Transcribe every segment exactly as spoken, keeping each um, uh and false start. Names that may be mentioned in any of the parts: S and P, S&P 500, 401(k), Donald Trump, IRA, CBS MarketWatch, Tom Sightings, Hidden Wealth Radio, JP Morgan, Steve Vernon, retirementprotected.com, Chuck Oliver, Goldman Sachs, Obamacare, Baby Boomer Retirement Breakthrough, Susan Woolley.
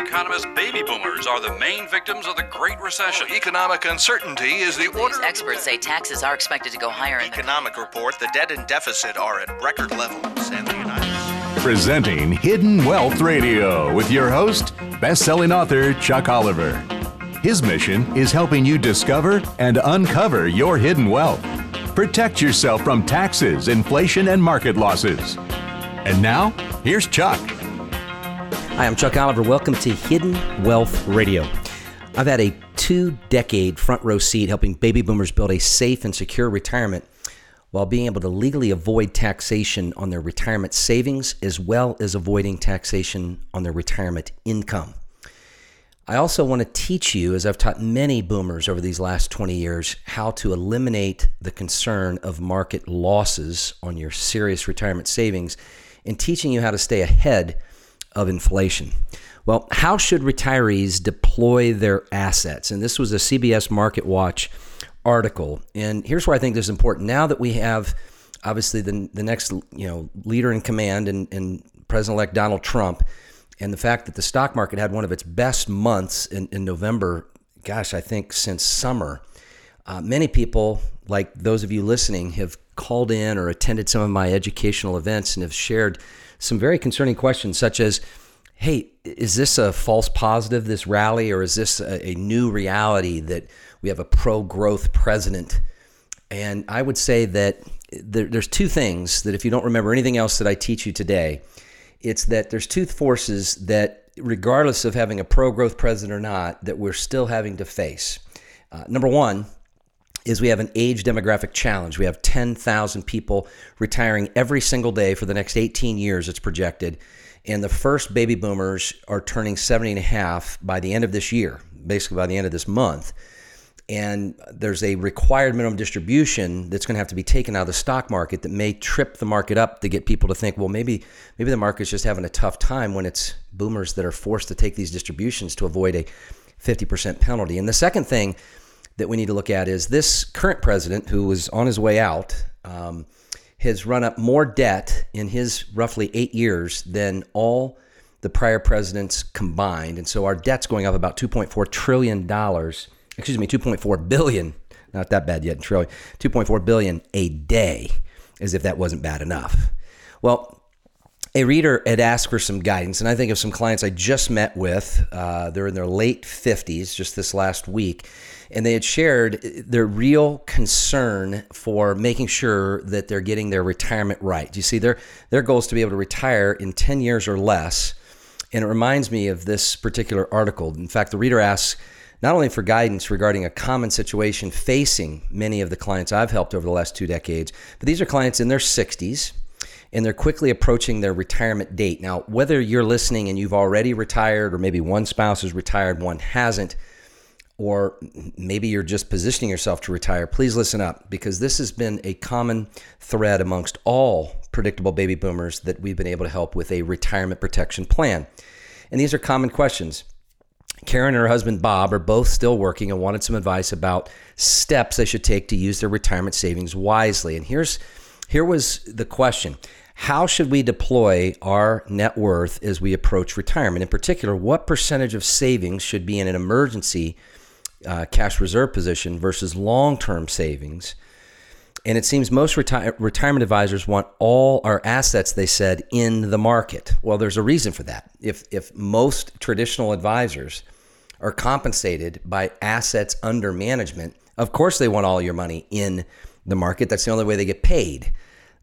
economists, baby boomers are the main victims of the Great Recession. Economic uncertainty is the order. These experts say taxes are expected to go higher. In economic the report, the debt and deficit are at record levels in the United States. Presenting Hidden Wealth Radio with your host, best-selling author Chuck Oliver. His mission is helping you discover and uncover your hidden wealth. Protect yourself from taxes, inflation, and market losses. And now, here's Chuck. Hi, I'm Chuck Oliver. Welcome to Hidden Wealth Radio. I've had a two-decade front row seat helping baby boomers build a safe and secure retirement while being able to legally avoid taxation on their retirement savings as well as avoiding taxation on their retirement income. I also want to teach you, as I've taught many boomers over these last twenty years, how to eliminate the concern of market losses on your serious retirement savings, and teaching you how to stay ahead of inflation. Well, how should retirees deploy their assets? And this was a C B S MarketWatch article. And here's where I think this is important. Now that we have, obviously, the, the next you know leader in command and, and President-elect Donald Trump, and the fact that the stock market had one of its best months in, in November, gosh, I think since summer, uh, many people, like those of you listening, have called in or attended some of my educational events and have shared some very concerning questions such as, hey, is this a false positive, this rally, or is this a, a new reality that we have a pro-growth president? And I would say that there, there's two things that if you don't remember anything else that I teach you today, it's that there's two forces that, regardless of having a pro-growth president or not, that we're still having to face. Uh, number one is we have an age demographic challenge. We have ten thousand people retiring every single day for the next eighteen years, it's projected. And the first baby boomers are turning seventy and a half by the end of this year, basically by the end of this month. And there's a required minimum distribution that's going to have to be taken out of the stock market that may trip the market up to get people to think, well, maybe maybe the market's just having a tough time when it's boomers that are forced to take these distributions to avoid a fifty percent penalty. And the second thing that we need to look at is this current president, who was on his way out, um, has run up more debt in his roughly eight years than all the prior presidents combined. And so our debt's going up about two point four trillion dollars. Excuse me, two point four billion, not that bad yet in trillion, two point four billion a day, as if that wasn't bad enough. Well, a reader had asked for some guidance, and I think of some clients I just met with, uh, they're in their late fifties, just this last week, and they had shared their real concern for making sure that they're getting their retirement right. You see, their, their goal is to be able to retire in ten years or less, and it reminds me of this particular article. In fact, the reader asks, not only for guidance regarding a common situation facing many of the clients I've helped over the last two decades, but these are clients in their sixties, and they're quickly approaching their retirement date. Now, whether you're listening and you've already retired, or maybe one spouse is retired, one hasn't, or maybe you're just positioning yourself to retire, please listen up, because this has been a common thread amongst all predictable baby boomers that we've been able to help with a retirement protection plan. And these are common questions. Karen and her husband, Bob, are both still working and wanted some advice about steps they should take to use their retirement savings wisely. And here's here was the question. How should we deploy our net worth as we approach retirement? In particular, what percentage of savings should be in an emergency uh, cash reserve position versus long-term savings? And it seems most reti- retirement advisors want all our assets, they said, in the market. Well, there's a reason for that. If if most traditional advisors are compensated by assets under management, of course they want all your money in the market. That's the only way they get paid.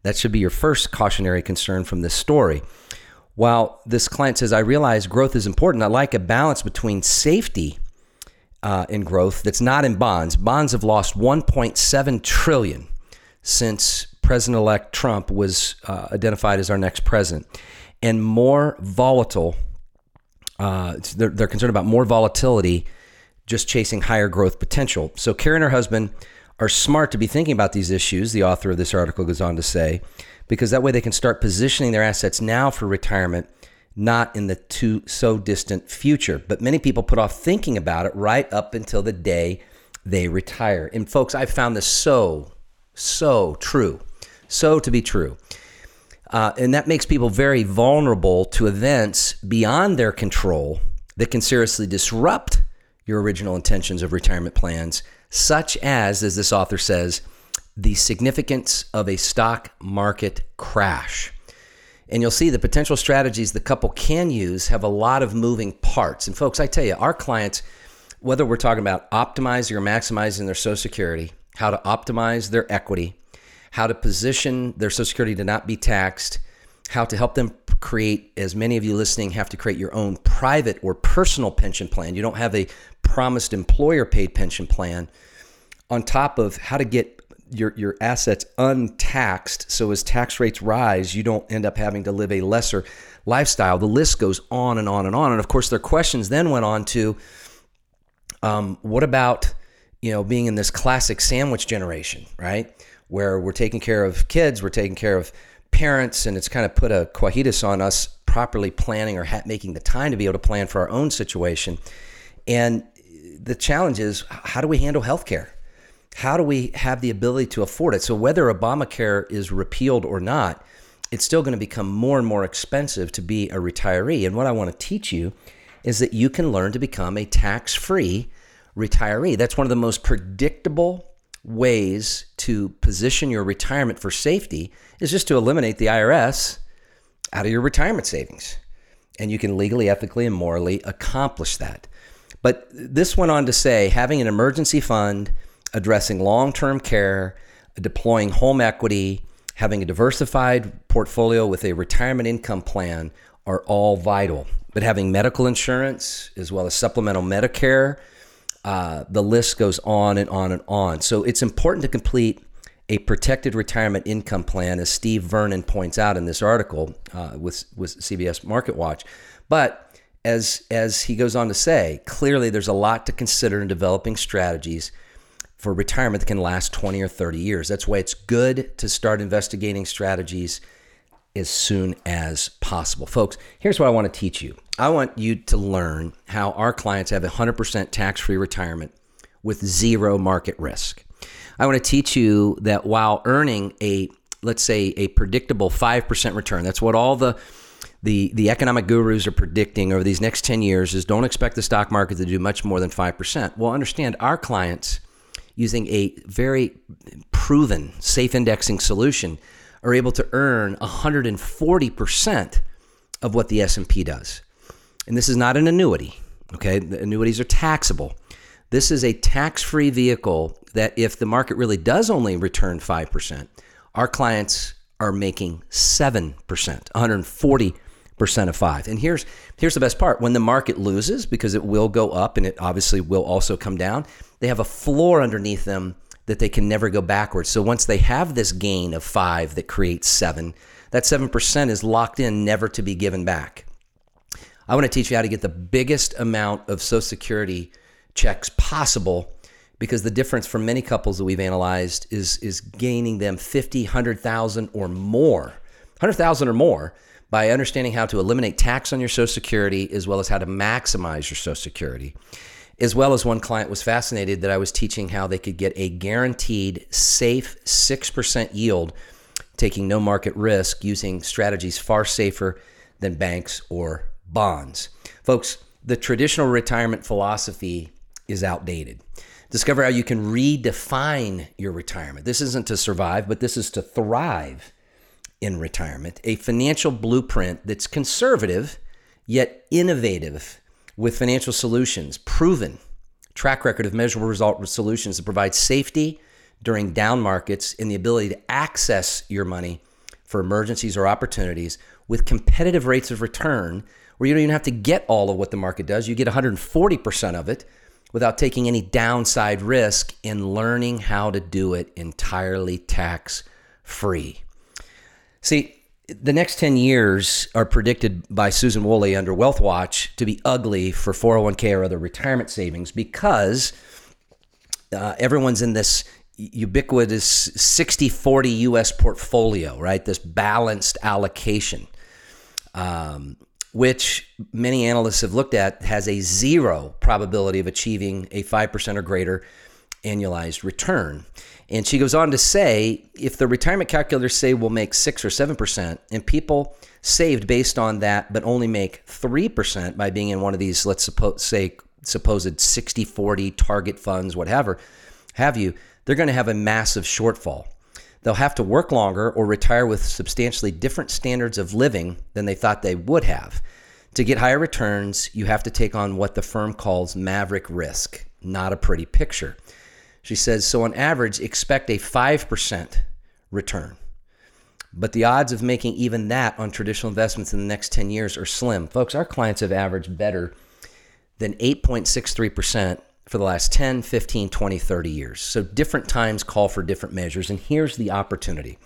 That should be your first cautionary concern from this story. While this client says, I realize growth is important, I like a balance between safety uh, and growth that's not in bonds. Bonds have lost one point seven trillion dollars. Since President-elect Trump was uh, identified as our next president, and more volatile, uh, they're, they're concerned about more volatility, just chasing higher growth potential. So Karen and her husband are smart to be thinking about these issues, the author of this article goes on to say, because that way they can start positioning their assets now for retirement, not in the too so distant future. But many people put off thinking about it right up until the day they retire. And folks, I found this so So true, so to be true. Uh, and that makes people very vulnerable to events beyond their control that can seriously disrupt your original intentions of retirement plans, such as, as this author says, the significance of a stock market crash. And you'll see the potential strategies the couple can use have a lot of moving parts. And folks, I tell you, our clients, whether we're talking about optimizing or maximizing their Social Security, how to optimize their equity, how to position their Social Security to not be taxed, how to help them create, as many of you listening have to create your own private or personal pension plan. You don't have a promised employer-paid pension plan. On top of how to get your your assets untaxed, so as tax rates rise, you don't end up having to live a lesser lifestyle. The list goes on and on and on. And of course, their questions then went on to, um, what about, you know, being in this classic sandwich generation, right? Where we're taking care of kids, we're taking care of parents, and it's kind of put a quahitas on us properly planning or ha- making the time to be able to plan for our own situation. And the challenge is, how do we handle healthcare? How do we have the ability to afford it? So whether Obamacare is repealed or not, it's still going to become more and more expensive to be a retiree. And what I want to teach you is that you can learn to become a tax-free retiree. That's one of the most predictable ways to position your retirement for safety, is just to eliminate the I R S out of your retirement savings. And you can legally, ethically, and morally accomplish that. But this went on to say, having an emergency fund, addressing long-term care, deploying home equity, having a diversified portfolio with a retirement income plan are all vital. But having medical insurance as well as supplemental Medicare, uh, the list goes on and on and on. So it's important to complete a protected retirement income plan, as Steve Vernon points out in this article uh, with, with C B S MarketWatch. But as, as he goes on to say, clearly there's a lot to consider in developing strategies for retirement that can last twenty or thirty years. That's why it's good to start investigating strategies as soon as possible. Folks, here's what I want to teach you. I want you to learn how our clients have one hundred percent tax-free retirement with zero market risk. I want to teach you that while earning a, let's say, a predictable five percent return, that's what all the The the economic gurus are predicting over these next ten years, is don't expect the stock market to do much more than five percent. Well, understand, our clients, using a very proven safe indexing solution, are able to earn one hundred forty percent of what the S and P does. And this is not an annuity, okay? The annuities are taxable. This is a tax-free vehicle that, if the market really does only return five percent, our clients are making seven percent, one hundred forty percent of five. And here's here's the best part. When the market loses, because it will go up and it obviously will also come down, they have a floor underneath them that they can never go backwards. So once they have this gain of five that creates seven, that seven percent is locked in, never to be given back. I want to teach you how to get the biggest amount of Social Security checks possible, because the difference for many couples that we've analyzed is is gaining them fifty, one hundred thousand or more, one hundred thousand or more, by understanding how to eliminate tax on your Social Security, as well as how to maximize your Social Security. As well as, one client was fascinated that I was teaching how they could get a guaranteed safe six percent yield, taking no market risk, using strategies far safer than banks or bonds. Folks, the traditional retirement philosophy is outdated. Discover how you can redefine your retirement. This isn't to survive, but this is to thrive in retirement. A financial blueprint that's conservative, yet innovative, with financial solutions, proven track record of measurable result solutions that provide safety during down markets and the ability to access your money for emergencies or opportunities with competitive rates of return, where you don't even have to get all of what the market does. You get one hundred forty percent of it, without taking any downside risk, and learning how to do it entirely tax-free. See, the next ten years are predicted by Susan Woolley under Wealth Watch to be ugly for four oh one k or other retirement savings, because uh, everyone's in this ubiquitous sixty forty U S portfolio, right? This balanced allocation, Um which many analysts have looked at, has a zero probability of achieving a five percent or greater annualized return. And she goes on to say, if the retirement calculators say we'll make six or seven percent and people saved based on that but only make three percent by being in one of these, let's suppo- say, supposed sixty forty target funds, whatever have you, they're going to have a massive shortfall. They'll have to work longer or retire with substantially different standards of living than they thought they would have. To get higher returns, you have to take on what the firm calls maverick risk. Not a pretty picture. She says, so on average, expect a five percent return. But the odds of making even that on traditional investments in the next ten years are slim. Folks, our clients have averaged better than eight point six three percent for the last ten, fifteen, twenty, thirty years. So different times call for different measures. And here's the opportunity.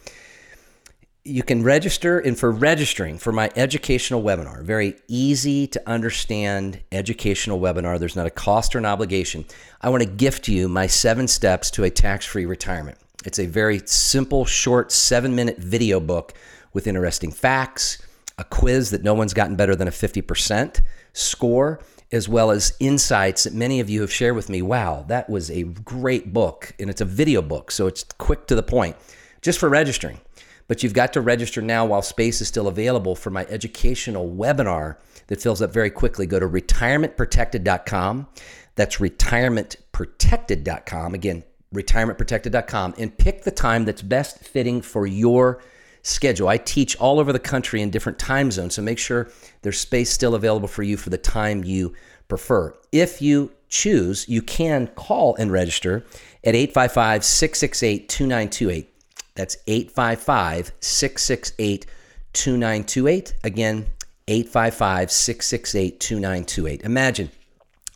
You can register, and for registering for my educational webinar, very easy to understand educational webinar. There's not a cost or an obligation. I want to gift you my seven steps to a tax-free retirement. It's a very simple, short, seven-minute video book with interesting facts, a quiz that no one's gotten better than a fifty percent score, as well as insights that many of you have shared with me. Wow, that was a great book, and it's a video book, so it's quick to the point, just for registering. But you've got to register now while space is still available for my educational webinar that fills up very quickly. Go to retirement protected dot com. That's retirement protected dot com. Again, retirement protected dot com, and pick the time that's best fitting for your schedule. I teach all over the country in different time zones, so make sure there's space still available for you for the time you prefer. If you choose, you can call and register at eight five five, six six eight, two nine two eight. That's eight five five, six six eight, two nine two eight. Again, eight five five, six six eight, two nine two eight. Imagine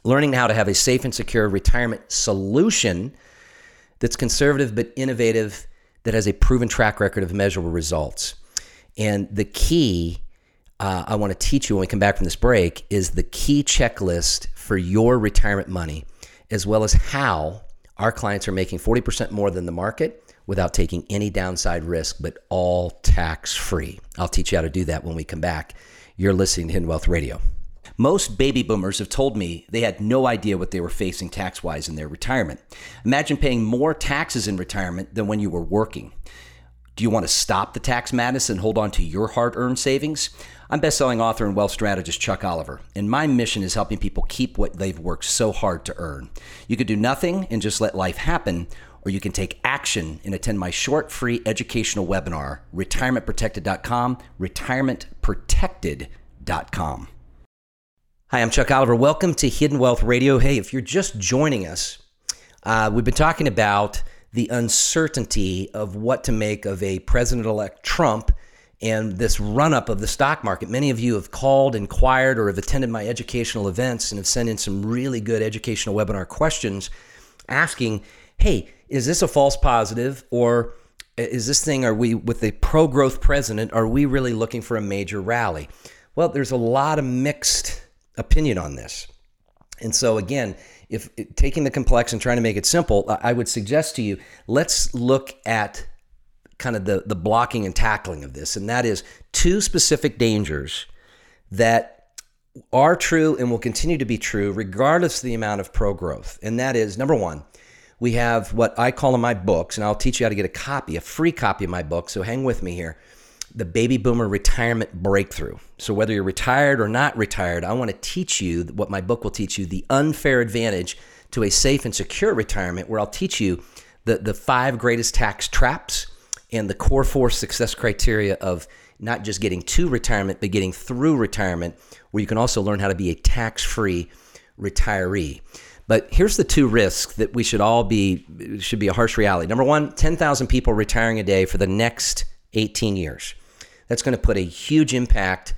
learning how to have a safe and secure retirement solution that's conservative but innovative, that has a proven track record of measurable results. And the key uh, I want to teach you when we come back from this break is the key checklist for your retirement money, as well as how our clients are making forty percent more than the market without taking any downside risk, but all tax-free. I'll teach you how to do that when we come back. You're listening to Hidden Wealth Radio. Most baby boomers have told me they had no idea what they were facing tax-wise in their retirement. Imagine paying more taxes in retirement than when you were working. Do you want to stop the tax madness and hold on to your hard-earned savings? I'm best-selling author and wealth strategist Chuck Oliver, and my mission is helping people keep what they've worked so hard to earn. You could do nothing and just let life happen, or you can take action and attend my short, free educational webinar, retirement protected dot com, retirement protected dot com. Hi, I'm Chuck Oliver. Welcome to Hidden Wealth Radio. Hey, if you're just joining us, uh, we've been talking about the uncertainty of what to make of a President-elect Trump and this run-up of the stock market. Many of you have called, inquired, or have attended my educational events and have sent in some really good educational webinar questions asking, hey, is this a false positive, or is this thing, are we, with a pro-growth president, are we really looking for a major rally? Well, there's a lot of mixed opinion on this. And so again, if taking the complex and trying to make it simple, I would suggest to you, let's look at kind of the, the blocking and tackling of this. And that is two specific dangers that are true and will continue to be true regardless of the amount of pro-growth. And that is, number one, we have what I call in my books, and I'll teach you how to get a copy, a free copy of my book, so hang with me here, the Baby Boomer Retirement Breakthrough. So whether you're retired or not retired, I want to teach you what my book will teach you, the unfair advantage to a safe and secure retirement, where I'll teach you the, the five greatest tax traps and the core four success criteria of not just getting to retirement, but getting through retirement, where you can also learn how to be a tax-free retiree. But here's the two risks that we should all be, should be a harsh reality. Number one, ten thousand people retiring a day for the next eighteen years. That's going to put a huge impact,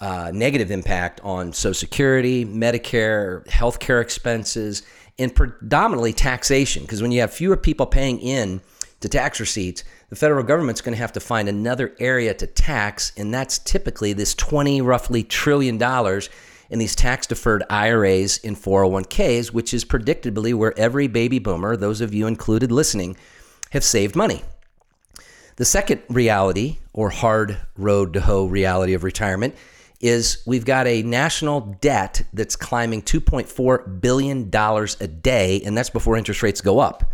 uh, negative impact on Social Security, Medicare, healthcare expenses, and predominantly taxation. Because when you have fewer people paying in to tax receipts, the federal government's going to have to find another area to tax, and that's typically this twenty roughly trillion dollars in these tax-deferred I R As and four oh one Ks, which is predictably where every baby boomer, those of you included listening, have saved money. The second reality, or hard road to hoe reality of retirement, is we've got a national debt that's climbing two point four billion dollars a day, and that's before interest rates go up.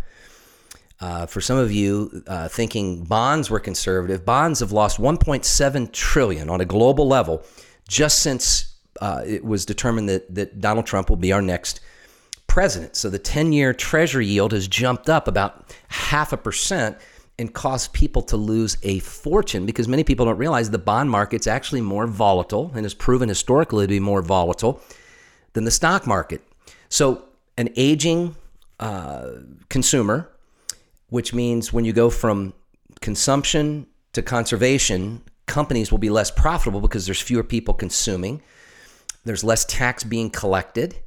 Uh, for some of you uh, thinking bonds were conservative, bonds have lost one point seven trillion dollars on a global level just since uh, it was determined that, that Donald Trump will be our next president. So the ten-year Treasury yield has jumped up about half a percent and caused people to lose a fortune, because many people don't realize the bond market's actually more volatile and has proven historically to be more volatile than the stock market. So an aging uh, consumer, which means when you go from consumption to conservation, companies will be less profitable because there's fewer people consuming, there's less tax being collected,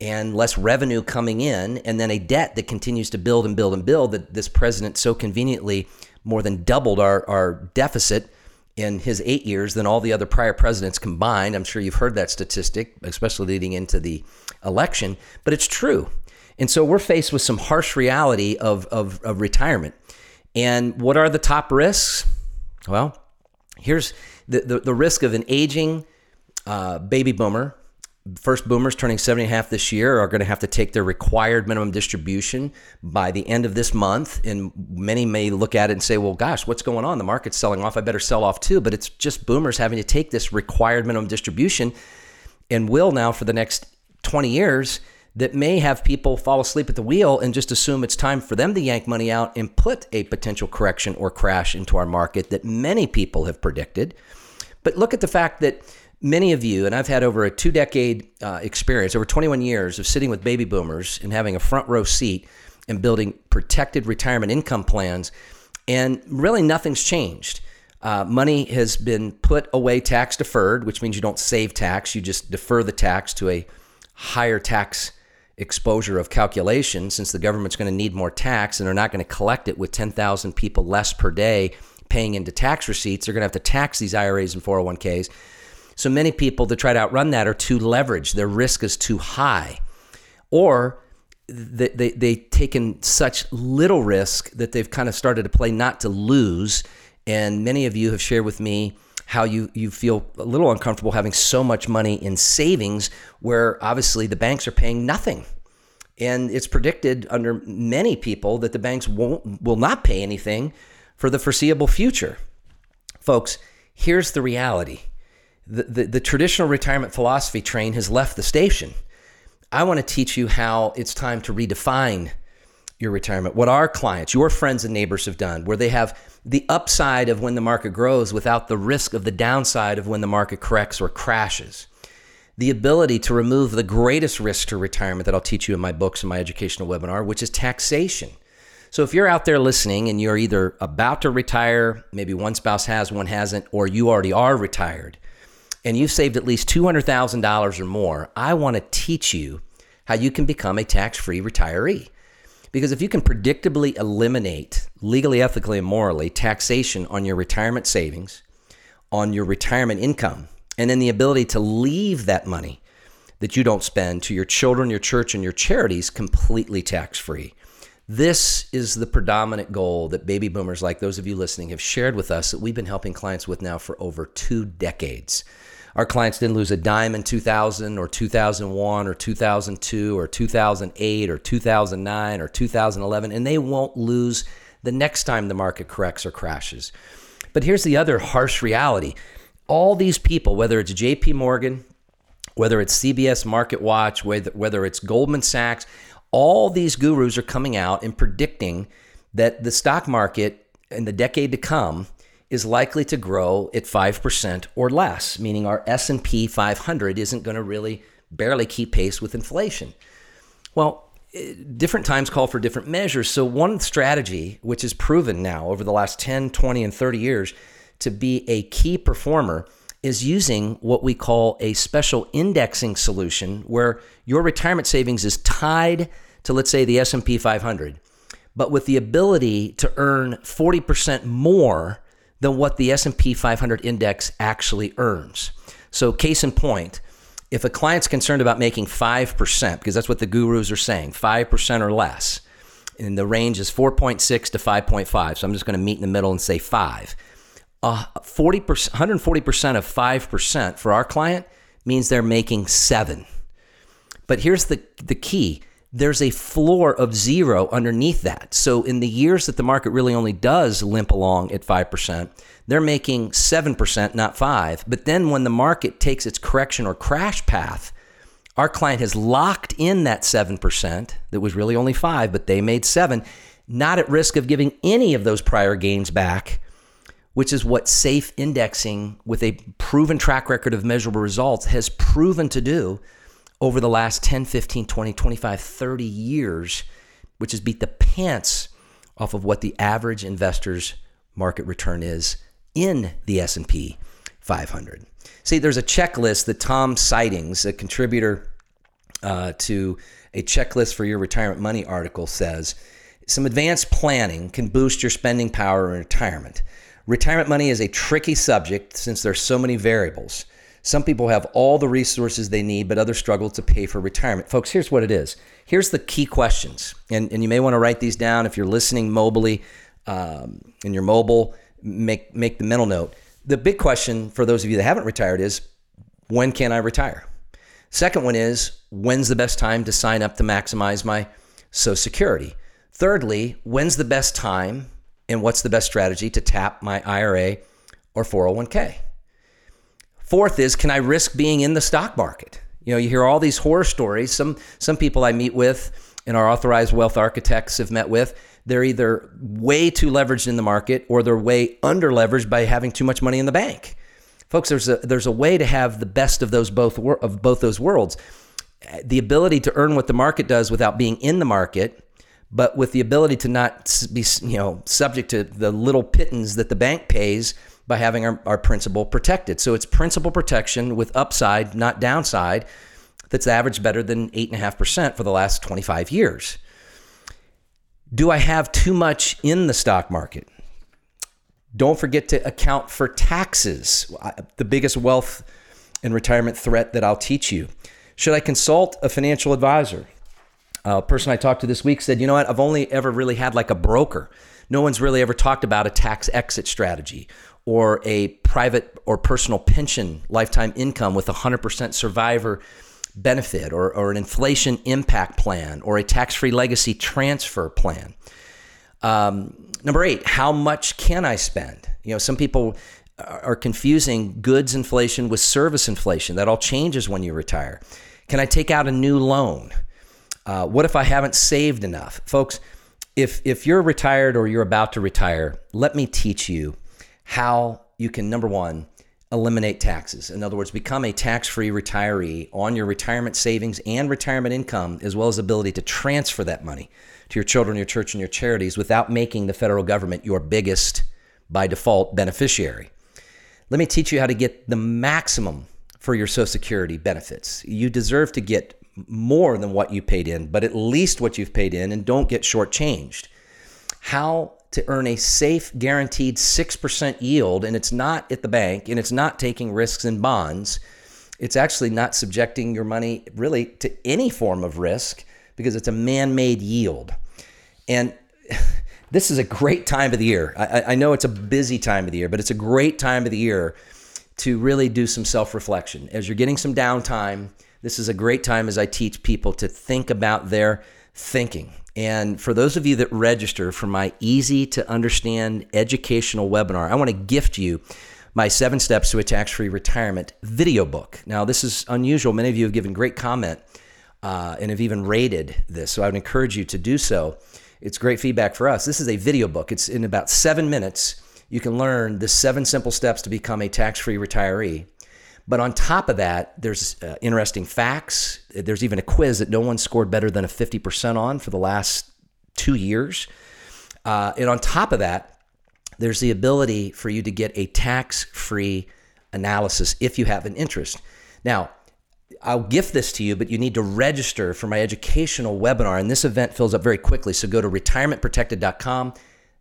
and less revenue coming in, and then a debt that continues to build and build and build, that this president so conveniently more than doubled our, our deficit in his eight years than all the other prior presidents combined. I'm sure you've heard that statistic, especially leading into the election, but it's true. And so we're faced with some harsh reality of, of, of retirement. And what are the top risks? Well, here's the, the, the risk of an aging uh, baby boomer. First boomers turning seventy and a half this year are going to have to take their required minimum distribution by the end of this month. And many may look at it and say, well, gosh, what's going on? The market's selling off. I better sell off too. But it's just boomers having to take this required minimum distribution, and will now for the next twenty years, that may have people fall asleep at the wheel and just assume it's time for them to yank money out and put a potential correction or crash into our market that many people have predicted. But look at the fact that many of you, and I've had over a two-decade uh, experience, over twenty-one years of sitting with baby boomers and having a front row seat and building protected retirement income plans, and really nothing's changed. Uh, money has been put away tax deferred, which means you don't save tax, you just defer the tax to a higher tax exposure of calculation, since the government's going to need more tax and they're not going to collect it with ten thousand people less per day paying into tax receipts. They're going to have to tax these I R As and four oh one Ks. So many people that try to outrun that are too leveraged. Their risk is too high. Or they, they, they've taken such little risk that they've kind of started to play not to lose. And many of you have shared with me how you, you feel a little uncomfortable having so much money in savings, where obviously the banks are paying nothing. And it's predicted under many people that the banks won't will not pay anything for the foreseeable future. Folks, here's the reality. The, the, the traditional retirement philosophy train has left the station. I want to teach you how it's time to redefine your retirement, what our clients, your friends and neighbors have done, where they have the upside of when the market grows without the risk of the downside of when the market corrects or crashes. The ability to remove the greatest risk to retirement that I'll teach you in my books and my educational webinar, which is taxation. So if you're out there listening and you're either about to retire, maybe one spouse has, one hasn't, or you already are retired, and you've saved at least two hundred thousand dollars or more, I want to teach you how you can become a tax-free retiree. Because if you can predictably eliminate, legally, ethically, and morally, taxation on your retirement savings, on your retirement income, and then the ability to leave that money that you don't spend to your children, your church, and your charities completely tax-free. This is the predominant goal that baby boomers like those of you listening have shared with us, that we've been helping clients with now for over two decades. Our clients didn't lose a dime in two thousand or two thousand one or two thousand two or two thousand eight or two thousand nine or two thousand eleven, and they won't lose the next time the market corrects or crashes. But here's the other harsh reality. All these people, whether it's J P Morgan, whether it's C B S MarketWatch, whether, whether it's Goldman Sachs, all these gurus are coming out and predicting that the stock market in the decade to come is likely to grow at five percent or less, meaning our S and P five hundred isn't going to really barely keep pace with inflation. Well, different times call for different measures. So one strategy, which is proven now over the last ten, twenty, and thirty years to be a key performer, is using what we call a special indexing solution, where your retirement savings is tied to, let's say, the S and P five hundred, but with the ability to earn forty percent more than what the S and P five hundred index actually earns. So case in point, if a client's concerned about making five percent, because that's what the gurus are saying, five percent or less, and the range is four point six to five point five, so I'm just gonna meet in the middle and say five. uh, forty percent, one hundred forty percent of five percent for our client means they're making seven. But here's the, the key. There's a floor of zero underneath that. So in the years that the market really only does limp along at five percent, they're making seven percent, not five. But then when the market takes its correction or crash path, our client has locked in that seven percent that was really only five, but they made seven, not at risk of giving any of those prior gains back, which is what safe indexing with a proven track record of measurable results has proven to do over the last ten, fifteen, twenty, twenty-five, thirty years, which has beat the pants off of what the average investor's market return is in the S and P five hundred. See, there's a checklist that Tom Sightings, a contributor uh, to a checklist for your retirement money article, says some advanced planning can boost your spending power in retirement. Retirement money is a tricky subject since there's so many variables. Some people have all the resources they need, but others struggle to pay for retirement. Folks, here's what it is. Here's the key questions, and, and you may want to write these down if you're listening mobily, um, in your mobile, make make the mental note. The big question for those of you that haven't retired is, when can I retire? Second one is, when's the best time to sign up to maximize my Social Security? Thirdly, when's the best time and what's the best strategy to tap my I R A or four oh one k? Fourth is, can I risk being in the stock market? You know, you hear all these horror stories. Some some people I meet with and our authorized wealth architects have met with, they're either way too leveraged in the market or they're way under leveraged by having too much money in the bank. Folks, there's a there's a way to have the best of those both of both those worlds. The ability to earn what the market does without being in the market, but with the ability to not be, you know, subject to the little pittance that the bank pays by having our, our principal protected. So it's principal protection with upside, not downside, that's averaged better than eight point five percent for the last twenty-five years. Do I have too much in the stock market? Don't forget to account for taxes, the biggest wealth and retirement threat that I'll teach you. Should I consult a financial advisor? A person I talked to this week said, you know what, I've only ever really had like a broker. No one's really ever talked about a tax exit strategy or a private or personal pension lifetime income with one hundred percent survivor benefit or, or an inflation impact plan or a tax-free legacy transfer plan. Um, number eight, how much can I spend? You know, some people are confusing goods inflation with service inflation. That all changes when you retire. Can I take out a new loan? Uh, what if I haven't saved enough? Folks, if if you're retired or you're about to retire, let me teach you how you can, number one, eliminate taxes. In other words, become a tax-free retiree on your retirement savings and retirement income, as well as the ability to transfer that money to your children, your church, and your charities without making the federal government your biggest, by default, beneficiary. Let me teach you how to get the maximum for your Social Security benefits. You deserve to get more than what you paid in, but at least what you've paid in, and don't get shortchanged. How to earn a safe, guaranteed six percent yield, and it's not at the bank, and it's not taking risks in bonds. It's actually not subjecting your money really to any form of risk because it's a man-made yield. And this is a great time of the year. I, I know it's a busy time of the year, but it's a great time of the year to really do some self-reflection. As you're getting some downtime, this is a great time, as I teach people, to think about their thinking. And for those of you that register for my easy to understand educational webinar, I want to gift you my seven steps to a tax-free retirement video book. Now, this is unusual. Many of you have given great comment uh, and have even rated this. So I would encourage you to do so. It's great feedback for us. This is a video book. It's in about seven minutes. You can learn the seven simple steps to become a tax-free retiree. But on top of that, there's uh, interesting facts. There's even a quiz that no one scored better than a fifty percent on for the last two years. Uh, and on top of that, there's the ability for you to get a tax-free analysis if you have an interest. Now, I'll gift this to you, but you need to register for my educational webinar. And this event fills up very quickly. So go to retirement protected dot com.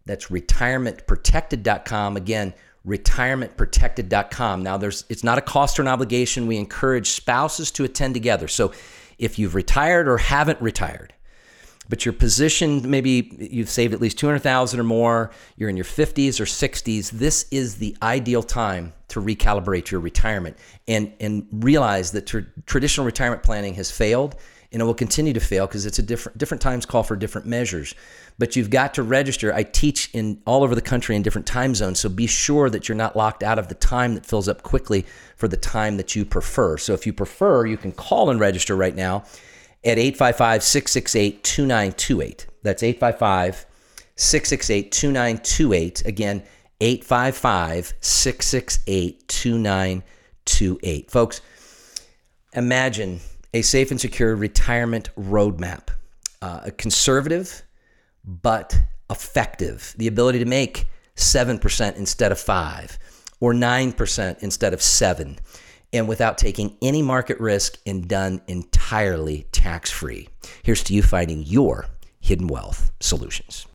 That's retirement protected dot com. Again, retirement protected dot com. Now, there's it's not a cost or an obligation. We encourage spouses to attend together. So if you've retired or haven't retired, but you're positioned, maybe you've saved at least two hundred thousand dollars or more, you're in your fifties or sixties, this is the ideal time to recalibrate your retirement and, and realize that tra- traditional retirement planning has failed, and it will continue to fail because it's a different different times call for different measures. But you've got to register. I teach in all over the country in different time zones, so be sure that you're not locked out of the time that fills up quickly for the time that you prefer. So if you prefer, you can call and register right now at eight five five, six six eight, two nine two eight. That's eight five five, six six eight, two nine two eight. Again, eight five five, six six eight, two nine two eight. Folks, imagine a safe and secure retirement roadmap, uh, a conservative but effective, the ability to make seven percent instead of five or nine percent instead of seven, and without taking any market risk and done entirely tax-free. Here's to you finding your hidden wealth solutions.